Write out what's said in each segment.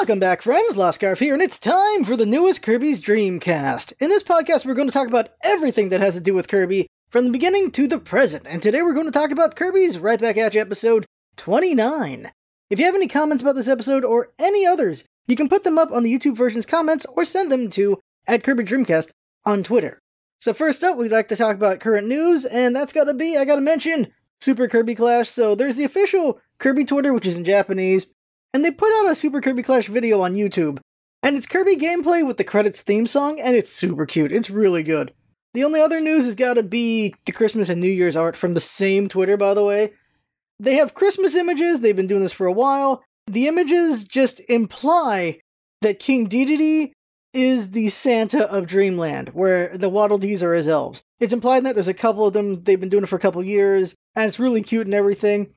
Welcome back, friends. Lost Garf here, and it's time for the newest Kirby's Dreamcast. In this podcast, we're going to talk about everything that has to do with Kirby, from the beginning to the present, and today we're going to talk about Kirby's Right Back At You episode 29. If you have any comments about this episode or any others, you can put them up on the YouTube version's comments or send them to @KirbyDreamcast on Twitter. So first up, we'd like to talk about current news, and that's gotta be, I gotta mention, Super Kirby Clash. So there's the official Kirby Twitter, which is in Japanese, and they put out a Super Kirby Clash video on YouTube, and it's Kirby gameplay with the credits theme song, and it's super cute. It's really good. The only other news has gotta be the Christmas and New Year's art from the same Twitter, by the way. They have Christmas images, they've been doing this for a while. The images just imply that King Dedede is the Santa of Dreamland, where the Waddle Dees are his elves. It's implied that there's a couple of them, they've been doing it for a couple years, and it's really cute and everything.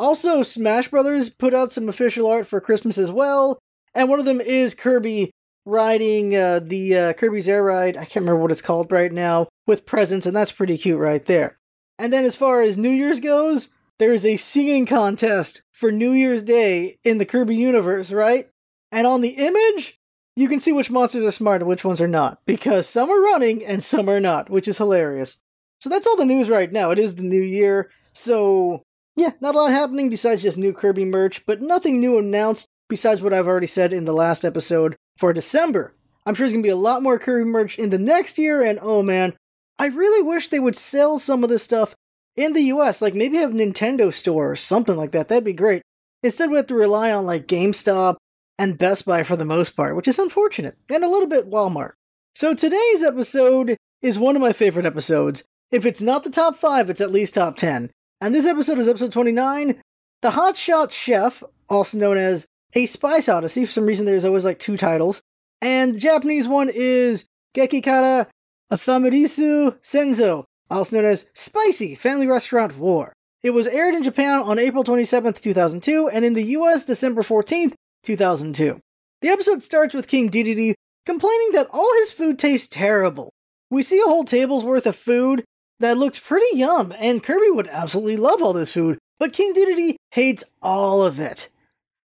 Also, Smash Brothers put out some official art for Christmas as well, and one of them is Kirby riding the Kirby's Air Ride, I can't remember what it's called right now, with presents, and that's pretty cute right there. And then as far as New Year's goes, there is a singing contest for New Year's Day in the Kirby universe, right? And on the image, you can see which monsters are smart and which ones are not, because some are running and some are not, which is hilarious. So that's all the news right now. It is the new year, so yeah, not a lot happening besides just new Kirby merch, but nothing new announced besides what I've already said in the last episode for December. I'm sure there's going to be a lot more Kirby merch in the next year, and oh man, I really wish they would sell some of this stuff in the US, like maybe have a Nintendo store or something like that. That'd be great. Instead, we have to rely on like GameStop and Best Buy for the most part, which is unfortunate, and a little bit Walmart. So today's episode is one of my favorite episodes. If it's not the top 5, it's at least top 10. And this episode is episode 29, The Hotshot Chef, also known as A Spice Odyssey. For some reason, there's always like two titles. And the Japanese one is Gekikara Afamurisu Senzo, also known as Spicy Family Restaurant War. It was aired in Japan on April 27th, 2002, and in the US, December 14th, 2002. The episode starts with King Dedede complaining that all his food tastes terrible. We see a whole table's worth of food that looks pretty yum, and Kirby would absolutely love all this food, but King Dedede hates all of it.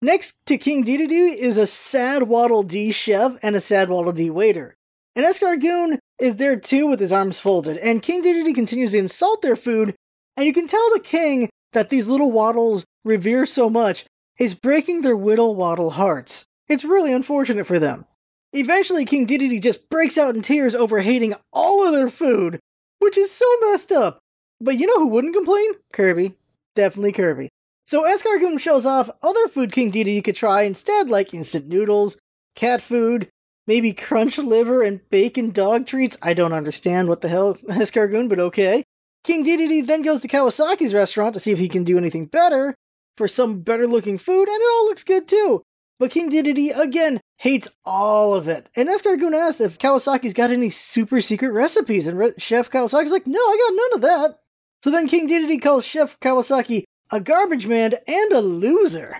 Next to King Dedede is a sad Waddle Dee chef and a sad Waddle Dee waiter. And Escargoon is there too with his arms folded, and King Dedede continues to insult their food, and you can tell the king that these little waddles revere so much is breaking their whittle waddle hearts. It's really unfortunate for them. Eventually, King Dedede just breaks out in tears over hating all of their food, which is so messed up. But you know who wouldn't complain? Kirby. Definitely Kirby. So Escargoon shows off other food King Dedede could try instead, like instant noodles, cat food, maybe crunch liver and bacon dog treats. I don't understand what the hell, Escargoon, but okay. King Dedede then goes to Kawasaki's restaurant to see if he can do anything better for some better looking food, and it all looks good too. But King Dedede, again, hates all of it. And Escargoon asks if Kawasaki's got any super secret recipes, and Chef Kawasaki's like, no, I got none of that. So then King Dedede calls Chef Kawasaki a garbage man and a loser.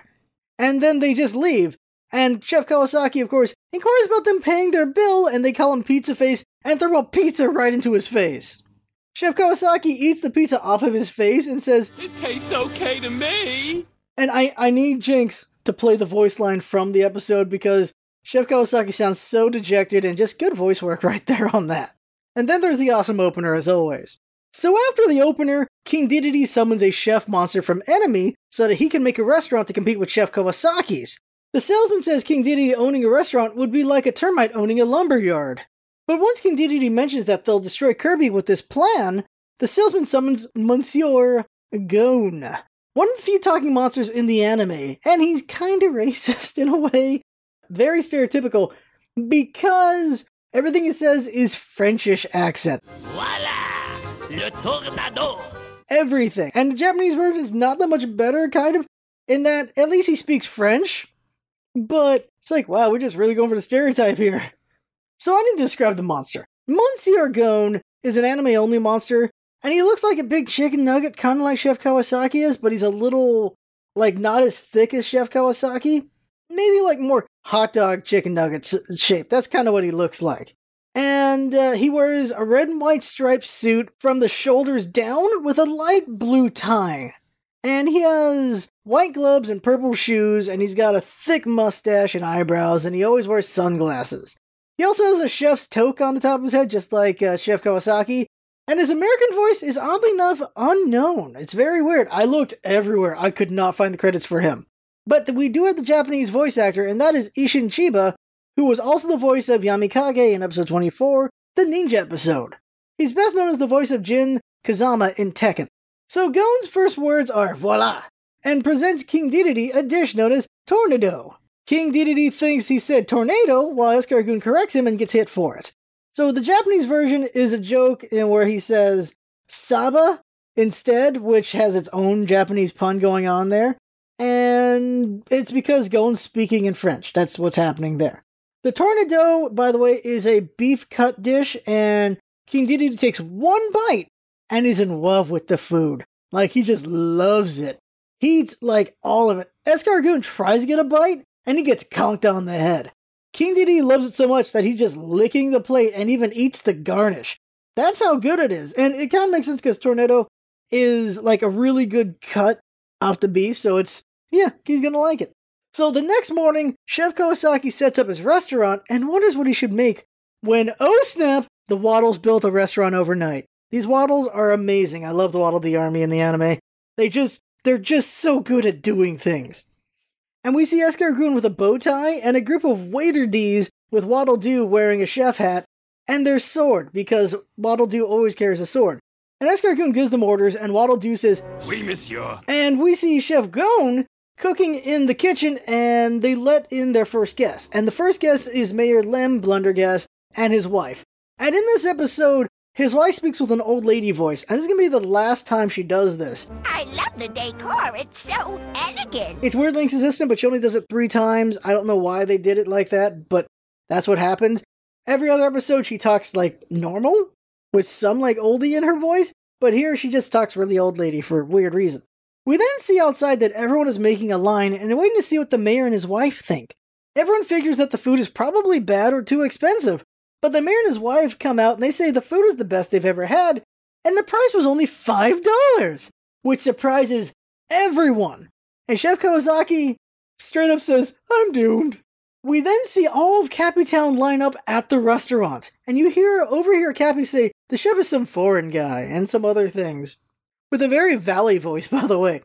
And then they just leave. And Chef Kawasaki, of course, inquires about them paying their bill, and they call him Pizza Face and throw a pizza right into his face. Chef Kawasaki eats the pizza off of his face and says, "It tastes okay to me." And I need Jinx to play the voice line from the episode because Chef Kawasaki sounds so dejected, and just good voice work right there on that. And then there's the awesome opener as always. So after the opener, King Dedede summons a chef monster from N.M.E. so that he can make a restaurant to compete with Chef Kawasaki's. The salesman says King Dedede owning a restaurant would be like a termite owning a lumberyard. But once King Dedede mentions that they'll destroy Kirby with this plan, the salesman summons Monsieur Ghosn, one of the few talking monsters in the anime, and he's kinda racist in a way. Very stereotypical, because everything he says is Frenchish accent. Voila! Le tornado! Everything. And the Japanese version's not that much better, kind of, in that at least he speaks French. But it's like, wow, we're just really going for the stereotype here. So I need to describe the monster. Monsieur Ghosn is an anime-only monster, and he looks like a big chicken nugget, kind of like Chef Kawasaki is, but he's a little, like, not as thick as Chef Kawasaki. Maybe, like, more hot dog chicken nuggets shape. That's kind of what he looks like. And he wears a red and white striped suit from the shoulders down with a light blue tie. And he has white gloves and purple shoes, and he's got a thick mustache and eyebrows, and he always wears sunglasses. He also has a chef's toque on the top of his head, just like Chef Kawasaki. And his American voice is oddly enough unknown. It's very weird. I looked everywhere. I could not find the credits for him. But we do have the Japanese voice actor, and that is Ishin Chiba, who was also the voice of Yamikage in episode 24, the ninja episode. He's best known as the voice of Jin Kazama in Tekken. So Ghosn's first words are voila, and presents King Dedede a dish known as Tornado. King Dedede thinks he said tornado, while Escargoon corrects him and gets hit for it. So the Japanese version is a joke in where he says Saba instead, which has its own Japanese pun going on there, and it's because Ghosn's speaking in French. That's what's happening there. The tornado, by the way, is a beef cut dish, and King Dedede takes one bite, and he's in love with the food. Like, he just loves it. He eats, like, all of it. Escargoon tries to get a bite, and he gets conked on the head. King Dedede loves it so much that he's just licking the plate and even eats the garnish. That's how good it is. And it kind of makes sense because Tornado is, like, a really good cut off the beef, so it's, yeah, he's gonna like it. So the next morning, Chef Kawasaki sets up his restaurant and wonders what he should make when, oh snap, the Waddles built a restaurant overnight. These Waddles are amazing. I love the Waddle Dee army in the anime. They're just so good at doing things. And we see Escargoon with a bow tie and a group of Waddle Dees with Waddle Doo wearing a chef hat and their sword, because Waddle Doo always carries a sword. And Escargoon gives them orders, and Waddle Doo says, "Oui, monsieur." And we see Chef Ghosn cooking in the kitchen, and they let in their first guest. And the first guest is Mayor Lem Blundergast and his wife. And in this episode, his wife speaks with an old lady voice, and this is going to be the last time she does this. I love the decor, it's so elegant. It's Weird Link's assistant, but she only does it 3 times. I don't know why they did it like that, but that's what happens. Every other episode, she talks, like, normal, with some, like, oldie in her voice, but here she just talks really old lady for a weird reason. We then see outside that everyone is making a line, and waiting to see what the mayor and his wife think. Everyone figures that the food is probably bad or too expensive, but the mayor and his wife come out and they say the food is the best they've ever had, and the price was only $5, which surprises everyone. And Chef Kawasaki straight up says, "I'm doomed." We then see all of Cappytown line up at the restaurant, and you overhear Cappy say, "The chef is some foreign guy," and some other things. With a very valley voice, by the way.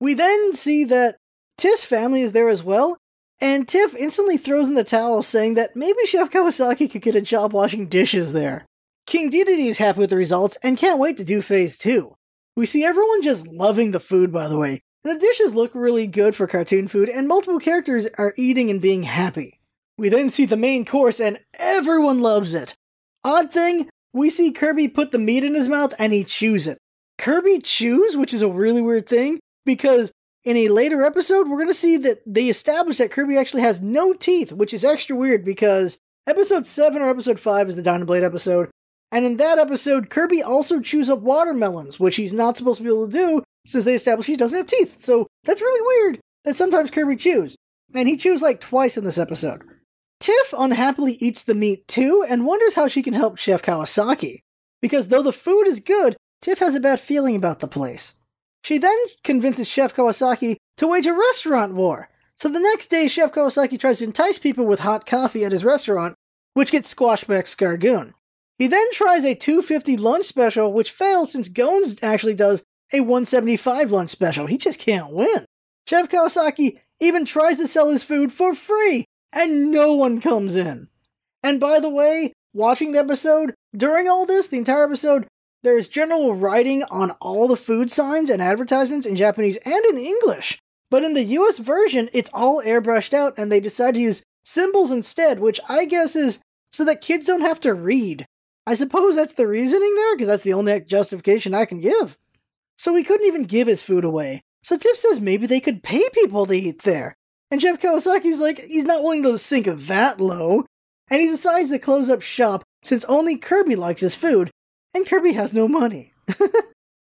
We then see that Tiff's family is there as well, and Tiff instantly throws in the towel, saying that maybe Chef Kawasaki could get a job washing dishes there. King Dedede is happy with the results and can't wait to do phase 2. We see everyone just loving the food, by the way. The dishes look really good for cartoon food, and multiple characters are eating and being happy. We then see the main course, and everyone loves it. Odd thing, we see Kirby put the meat in his mouth, and he chews it. Kirby chews, which is a really weird thing, because in a later episode, we're going to see that they establish that Kirby actually has no teeth, which is extra weird because episode 7 or episode 5 is the Dyna Blade episode, and in that episode, Kirby also chews up watermelons, which he's not supposed to be able to do since they establish he doesn't have teeth. So that's really weird that sometimes Kirby chews, and he chews like twice in this episode. Tiff unhappily eats the meat too and wonders how she can help Chef Kawasaki, because though the food is good, Tiff has a bad feeling about the place. She then convinces Chef Kawasaki to wage a restaurant war. So the next day, Chef Kawasaki tries to entice people with hot coffee at his restaurant, which gets squashed by Escargoon. He then tries a $2.50 lunch special, which fails since Ghosn actually does a $1.75 lunch special. He just can't win. Chef Kawasaki even tries to sell his food for free, and no one comes in. And by the way, watching the episode, during all this, the entire episode, there's general writing on all the food signs and advertisements in Japanese and in English. But in the US version, it's all airbrushed out and they decide to use symbols instead, which I guess is so that kids don't have to read. I suppose that's the reasoning there, because that's the only justification I can give. So he couldn't even give his food away. So Tiff says maybe they could pay people to eat there. And Chef Kawasaki's like, he's not willing to sink that low. And he decides to close up shop since only Kirby likes his food. And Kirby has no money.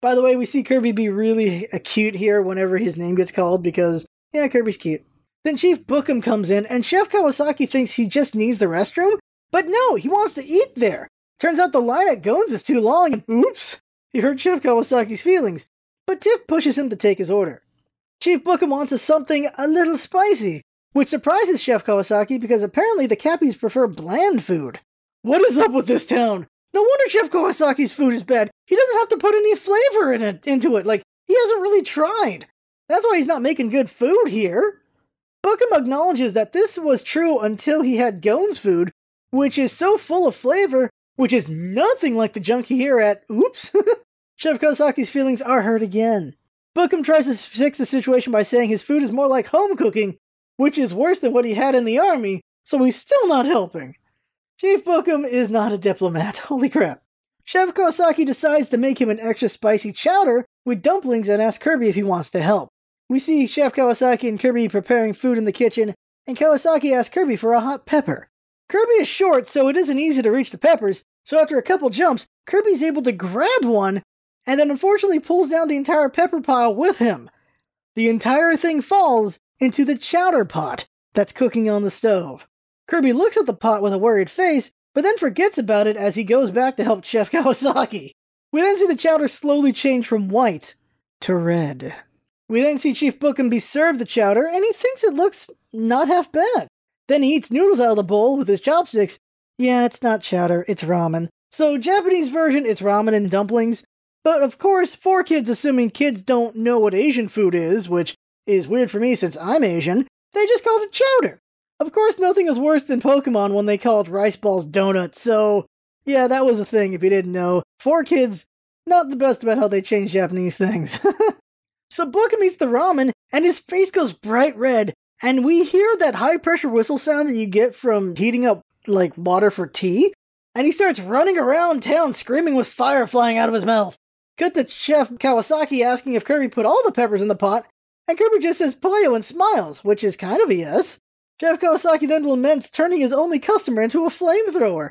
By the way, we see Kirby be really cute here whenever his name gets called because, yeah, Kirby's cute. Then Chief Bookum comes in, and Chef Kawasaki thinks he just needs the restroom, but no, he wants to eat there. Turns out the line at Ghosn's is too long, and oops, he hurt Chef Kawasaki's feelings. but Tiff pushes him to take his order. Chief Bookham wants something a little spicy, which surprises Chef Kawasaki because apparently the Cappies prefer bland food. What is up with this town? No wonder Chef Kawasaki's food is bad. He doesn't have to put any flavor into it. Like, he hasn't really tried. That's why he's not making good food here. Bookham acknowledges that this was true until he had Ghosn's food, which is so full of flavor, which is nothing like the junk here at... Oops. Chef Kawasaki's feelings are hurt again. Bookham tries to fix the situation by saying his food is more like home cooking, which is worse than what he had in the army, so he's still not helping. Chief Bookham is not a diplomat. Holy crap. Chef Kawasaki decides to make him an extra spicy chowder with dumplings and asks Kirby if he wants to help. We see Chef Kawasaki and Kirby preparing food in the kitchen, and Kawasaki asks Kirby for a hot pepper. Kirby is short, so it isn't easy to reach the peppers, so after a couple jumps, Kirby's able to grab one, and then unfortunately pulls down the entire pepper pile with him. The entire thing falls into the chowder pot that's cooking on the stove. Kirby looks at the pot with a worried face, but then forgets about it as he goes back to help Chef Kawasaki. We then see the chowder slowly change from white to red. We then see Chief Bookham be served the chowder, and he thinks it looks not half bad. Then he eats noodles out of the bowl with his chopsticks. Yeah, it's not chowder, it's ramen. So, Japanese version, it's ramen and dumplings. But of course, for kids assuming kids don't know what Asian food is, which is weird for me since I'm Asian, they just called it chowder. Of course, nothing is worse than Pokemon when they called rice balls donuts, so yeah, that was a thing if you didn't know. For kids, not the best about how they change Japanese things. So Bookham eats the ramen, and his face goes bright red, and we hear that high-pressure whistle sound that you get from heating up, like, water for tea, and he starts running around town screaming with fire flying out of his mouth. Cut to Chef Kawasaki asking if Kirby put all the peppers in the pot, and Kirby just says "Pollo" and smiles, which is kind of a yes. Chef Kawasaki then laments turning his only customer into a flamethrower,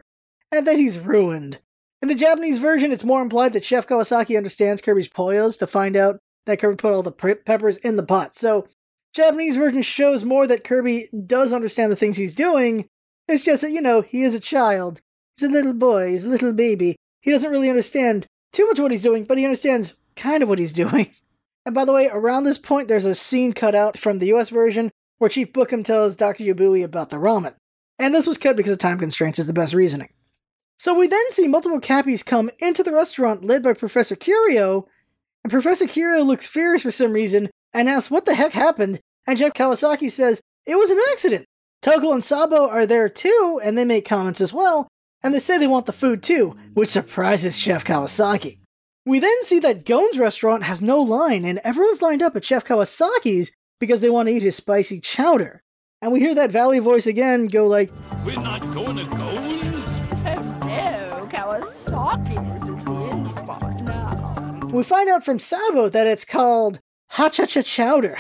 and that he's ruined. In the Japanese version, it's more implied that Chef Kawasaki understands Kirby's pollos to find out that Kirby put all the peppers in the pot. So, Japanese version shows more that Kirby does understand the things he's doing. It's just that, you know, he is a child. He's a little boy. He's a little baby. He doesn't really understand too much what he's doing, but he understands kind of what he's doing. And by the way, around this point, there's a scene cut out from the US version where Chief Bookham tells Dr. Yabui about the ramen. And this was cut because of time constraints is the best reasoning. So we then see multiple Cappies come into the restaurant led by Professor Curio, and Professor Curio looks furious for some reason and asks what the heck happened, and Chef Kawasaki says, it was an accident. Toggle and Sabo are there too, and they make comments as well, and they say they want the food too, which surprises Chef Kawasaki. We then see that Ghosn's restaurant has no line, and everyone's lined up at Chef Kawasaki's because they want to eat his spicy chowder. And we hear that Valley voice again go like, we're not going to Ghosn's? Oh no, Kawasaki's is the in spot now. We find out from Sabo that it's called Hotcha Cha Chowder.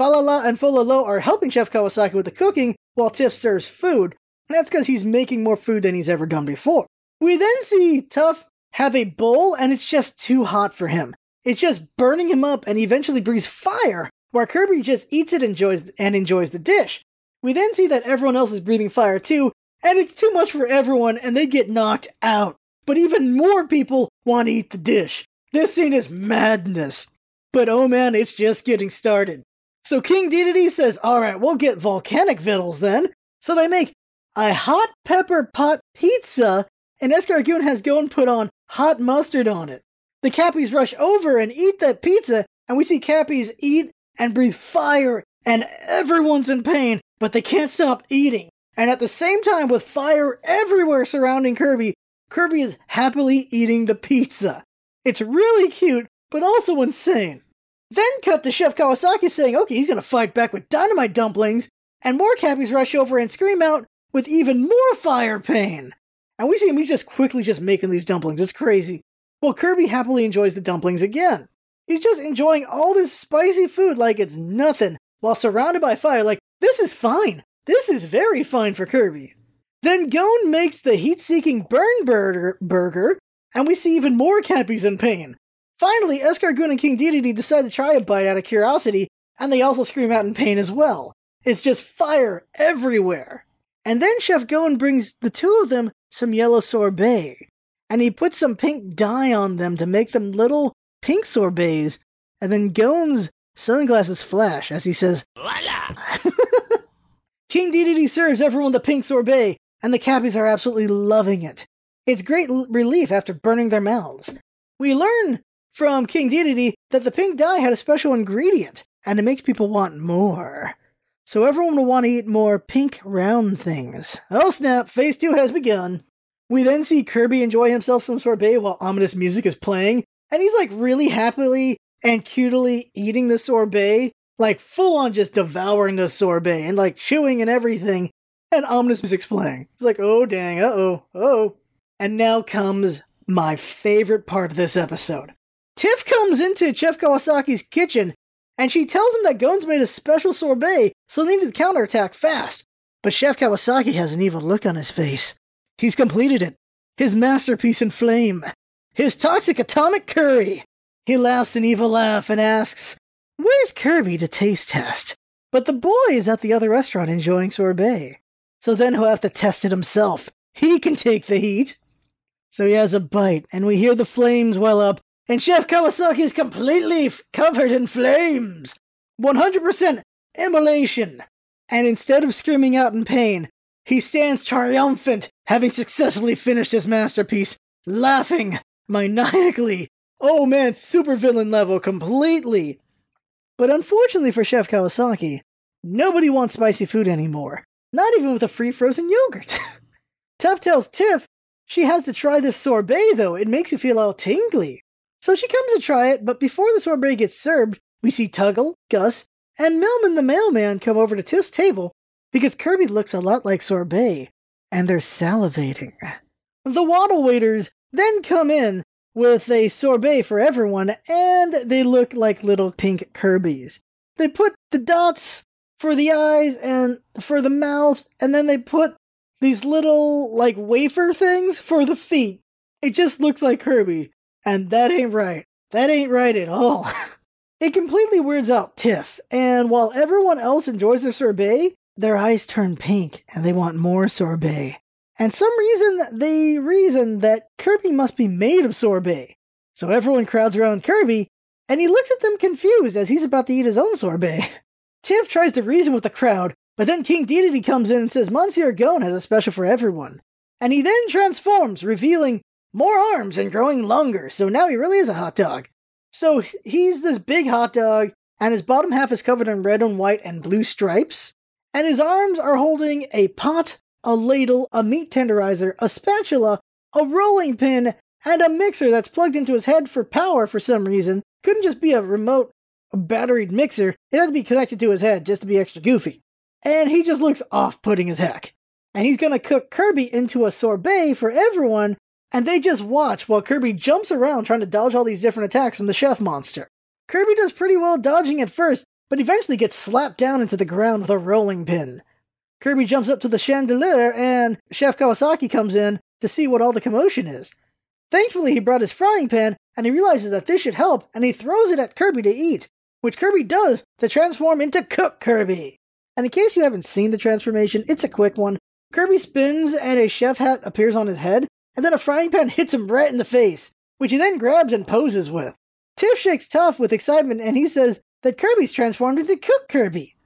Falala and Fololo are helping Chef Kawasaki with the cooking while Tiff serves food, and that's because he's making more food than he's ever done before. We then see Tuff have a bowl, and it's just too hot for him. It's just burning him up, and he eventually breathes fire, where Kirby just eats it and enjoys the dish. We then see that everyone else is breathing fire too, and it's too much for everyone, and they get knocked out. But even more people want to eat the dish. This scene is madness. But oh man, it's just getting started. So King Dedede says, alright, we'll get volcanic vittles then. So they make a hot pepper pot pizza, and Escargoon has Ghosn put on hot mustard on it. The Cappies rush over and eat that pizza, and we see Cappies eat and breathe fire, and everyone's in pain, but they can't stop eating. And at the same time, with fire everywhere surrounding Kirby, Kirby is happily eating the pizza. It's really cute, but also insane. Then cut to Chef Kawasaki saying, okay, he's gonna fight back with dynamite dumplings, and more Cappies rush over and scream out with even more fire pain. And we see him, he's just quickly just making these dumplings. It's crazy. Well, Kirby happily enjoys the dumplings again. He's just enjoying all this spicy food like it's nothing, while surrounded by fire like, this is fine. This is very fine for Kirby. Then Ghosn makes the heat-seeking burn burger, and we see even more Cappies in pain. Finally, Escargoon and King Dedede decide to try a bite out of curiosity, and they also scream out in pain as well. It's just fire everywhere. And then Chef Ghosn brings the two of them some yellow sorbet, and he puts some pink dye on them to make them little pink sorbets and then Ghosn's sunglasses flash as he says, "Voila!" King Dedede serves everyone the pink sorbet, and the Cappies are absolutely loving it. It's great relief after burning their mouths. We learn from King Dedede that the pink dye had a special ingredient, and it makes people want more. So everyone will want to eat more pink round things. Oh snap, phase 2 has begun. We then see Kirby enjoy himself some sorbet while ominous music is playing, and he's like really happily and cutely eating the sorbet, like full on just devouring the sorbet and like chewing and everything, and ominous music's playing. He's like, oh dang, uh oh. And now comes my favorite part of this episode. Tiff comes into Chef Kawasaki's kitchen, and she tells him that Ghosn's made a special sorbet, so they need to counterattack fast. But Chef Kawasaki has an evil look on his face. He's completed it. His masterpiece in flame. His toxic atomic curry. He laughs an evil laugh and asks, "Where's Kirby to taste test?" But the boy is at the other restaurant enjoying sorbet. So then he'll have to test it himself. He can take the heat. So he has a bite, and we hear the flames well up, and Chef Kawasaki is completely covered in flames. 100% immolation. And instead of screaming out in pain, he stands triumphant, having successfully finished his masterpiece, laughing maniacally. Oh man, supervillain level completely. But unfortunately for Chef Kawasaki, nobody wants spicy food anymore. Not even with a free frozen yogurt. Tuff tells Tiff she has to try this sorbet though. It makes you feel all tingly. So she comes to try it, but before the sorbet gets served, we see Tuggle, Gus, and Melman the mailman come over to Tiff's table because Kirby looks a lot like sorbet, and they're salivating. The Waddle waiters then come in with a sorbet for everyone, and they look like little pink Kirbys. They put the dots for the eyes and for the mouth, and then they put these little, like, wafer things for the feet. It just looks like Kirby, and that ain't right. That ain't right at all. It completely weirds out Tiff, and while everyone else enjoys their sorbet, their eyes turn pink, and they want more sorbet. And some reason, they reason that Kirby must be made of sorbet. So everyone crowds around Kirby, and he looks at them confused as he's about to eat his own sorbet. Tiff tries to reason with the crowd, but then King Dedede comes in and says Monsieur Ghosn has a special for everyone. And he then transforms, revealing more arms and growing longer, so now he really is a hot dog. So he's this big hot dog, and his bottom half is covered in red and white and blue stripes, and his arms are holding a pot, a ladle, a meat tenderizer, a spatula, a rolling pin, and a mixer that's plugged into his head for power for some reason. Couldn't just be a remote, batteried mixer. It had to be connected to his head just to be extra goofy. And he just looks off-putting as heck. And he's gonna cook Kirby into a sorbet for everyone, and they just watch while Kirby jumps around trying to dodge all these different attacks from the chef monster. Kirby does pretty well dodging at first, but eventually gets slapped down into the ground with a rolling pin. Kirby jumps up to the chandelier, and Chef Kawasaki comes in to see what all the commotion is. Thankfully, he brought his frying pan, and he realizes that this should help, and he throws it at Kirby to eat, which Kirby does to transform into Cook Kirby. And in case you haven't seen the transformation, it's a quick one. Kirby spins, and a chef hat appears on his head, and then a frying pan hits him right in the face, which he then grabs and poses with. Tiff shakes Tuff with excitement, and he says that Kirby's transformed into Cook Kirby.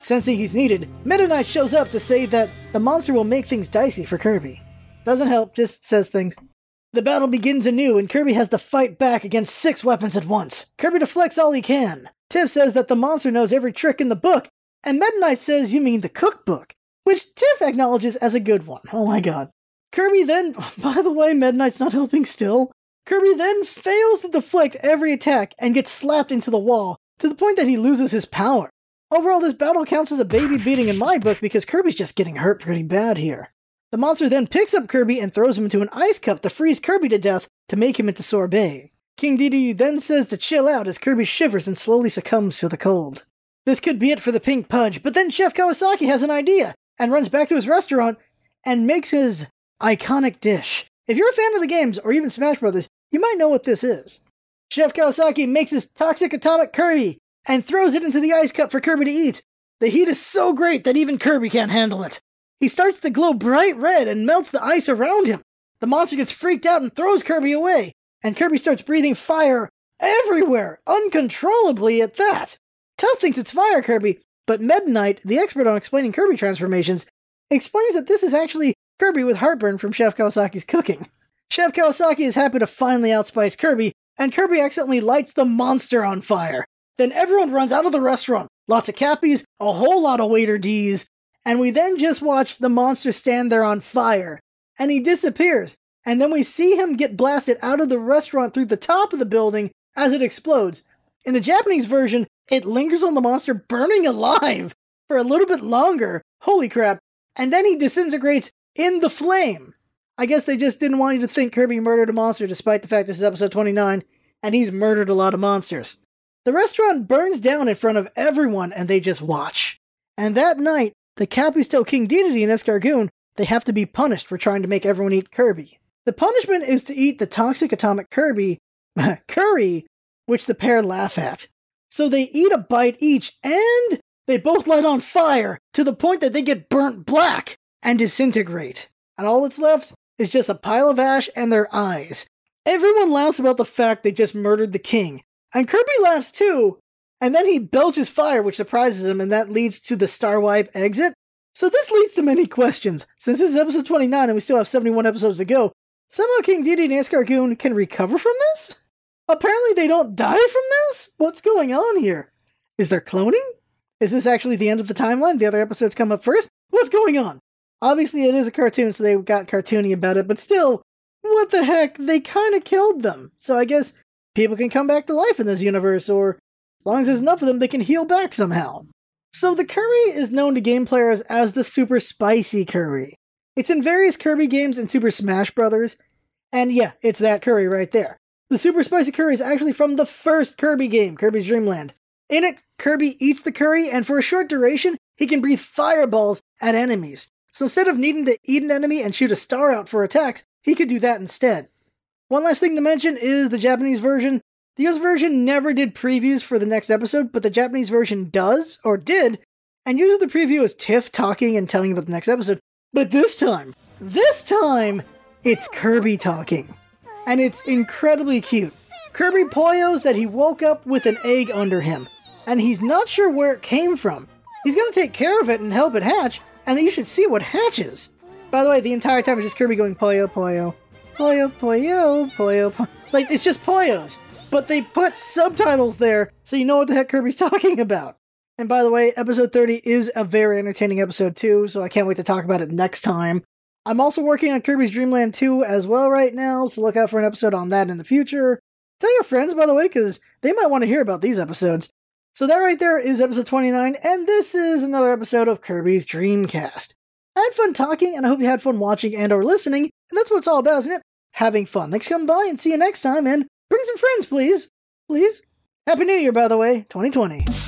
Sensing he's needed, Meta Knight shows up to say that the monster will make things dicey for Kirby. Doesn't help, just says things. The battle begins anew, and Kirby has to fight back against 6 weapons at once. Kirby deflects all he can. Tiff says that the monster knows every trick in the book, and Meta Knight says, "You mean the cookbook?" Which Tiff acknowledges as a good one. Oh my god. Kirby then, by the way, Meta Knight's not helping still. Kirby then fails to deflect every attack and gets slapped into the wall, to the point that he loses his power. Overall, this battle counts as a baby beating in my book because Kirby's just getting hurt pretty bad here. The monster then picks up Kirby and throws him into an ice cup to freeze Kirby to death to make him into sorbet. King Dedede then says to chill out as Kirby shivers and slowly succumbs to the cold. This could be it for the pink pudge, but then Chef Kawasaki has an idea and runs back to his restaurant and makes his iconic dish. If you're a fan of the games or even Smash Brothers, you might know what this is. Chef Kawasaki makes his toxic atomic curry and throws it into the ice cup for Kirby to eat. The heat is so great that even Kirby can't handle it. He starts to glow bright red and melts the ice around him. The monster gets freaked out and throws Kirby away, and Kirby starts breathing fire Everywhere! Uncontrollably at that! Tough thinks it's fire Kirby, but Meta Knight, the expert on explaining Kirby transformations, explains that this is actually Kirby with heartburn from Chef Kawasaki's cooking. Chef Kawasaki is happy to finally outspice Kirby, and Kirby accidentally lights the monster on fire. Then everyone runs out of the restaurant, lots of Cappies, a whole lot of Waddle Dees, and we then just watch the monster stand there on fire, and he disappears, and then we see him get blasted out of the restaurant through the top of the building as it explodes. In the Japanese version, it lingers on the monster burning alive for a little bit longer, holy crap, and then he disintegrates in the flame. I guess they just didn't want you to think Kirby murdered a monster despite the fact this is episode 29, and he's murdered a lot of monsters. The restaurant burns down in front of everyone, and they just watch. And that night, the Cappies tell King Dedede and Escargoon they have to be punished for trying to make everyone eat Kirby. The punishment is to eat the Toxic Atomic Curry, which the pair laugh at. So they eat a bite each, and they both light on fire to the point that they get burnt black and disintegrate. And all that's left is just a pile of ash and their eyes. Everyone laughs about the fact they just murdered the king. And Kirby laughs too, and then he belches fire, which surprises him, and that leads to the Star Wipe exit. So this leads to many questions. Since this is episode 29 and we still have 71 episodes to go, somehow King Dedede and Escargoon can recover from this? Apparently they don't die from this? What's going on here? Is there cloning? Is this actually the end of the timeline? The other episodes come up first? What's going on? Obviously it is a cartoon, so they got cartoony about it, but still, what the heck? They kind of killed them. So I guess people can come back to life in this universe, or as long as there's enough of them, they can heal back somehow. So the curry is known to game players as the Super Spicy Curry. It's in various Kirby games and Super Smash Brothers, and yeah, it's that curry right there. The Super Spicy Curry is actually from the first Kirby game, Kirby's Dream Land. In it, Kirby eats the curry, and for a short duration, he can breathe fireballs at enemies. So instead of needing to eat an enemy and shoot a star out for attacks, he could do that instead. One last thing to mention is the Japanese version. The US version never did previews for the next episode, but the Japanese version does, or did, and usually the preview is Tiff talking and telling about the next episode. But this time, it's Kirby talking. And it's incredibly cute. Kirby poyos that he woke up with an egg under him, and he's not sure where it came from. He's going to take care of it and help it hatch, and you should see what hatches. By the way, the entire time it's just Kirby going poyo, poyo, poyo, poyo, poyo, poyo. Like, it's just poyos. But they put subtitles there, so you know what the heck Kirby's talking about. And by the way, episode 30 is a very entertaining episode too, so I can't wait to talk about it next time. I'm also working on Kirby's Dream Land 2 as well right now, so look out for an episode on that in the future. Tell your friends, by the way, because they might want to hear about these episodes. So that right there is episode 29, and this is another episode of Kirby's Dreamcast. I had fun talking, and I hope you had fun watching and or listening, and that's what it's all about, isn't it? Having fun. Thanks for coming by, and see you next time, and bring some friends, please. Happy New Year, by the way, 2020.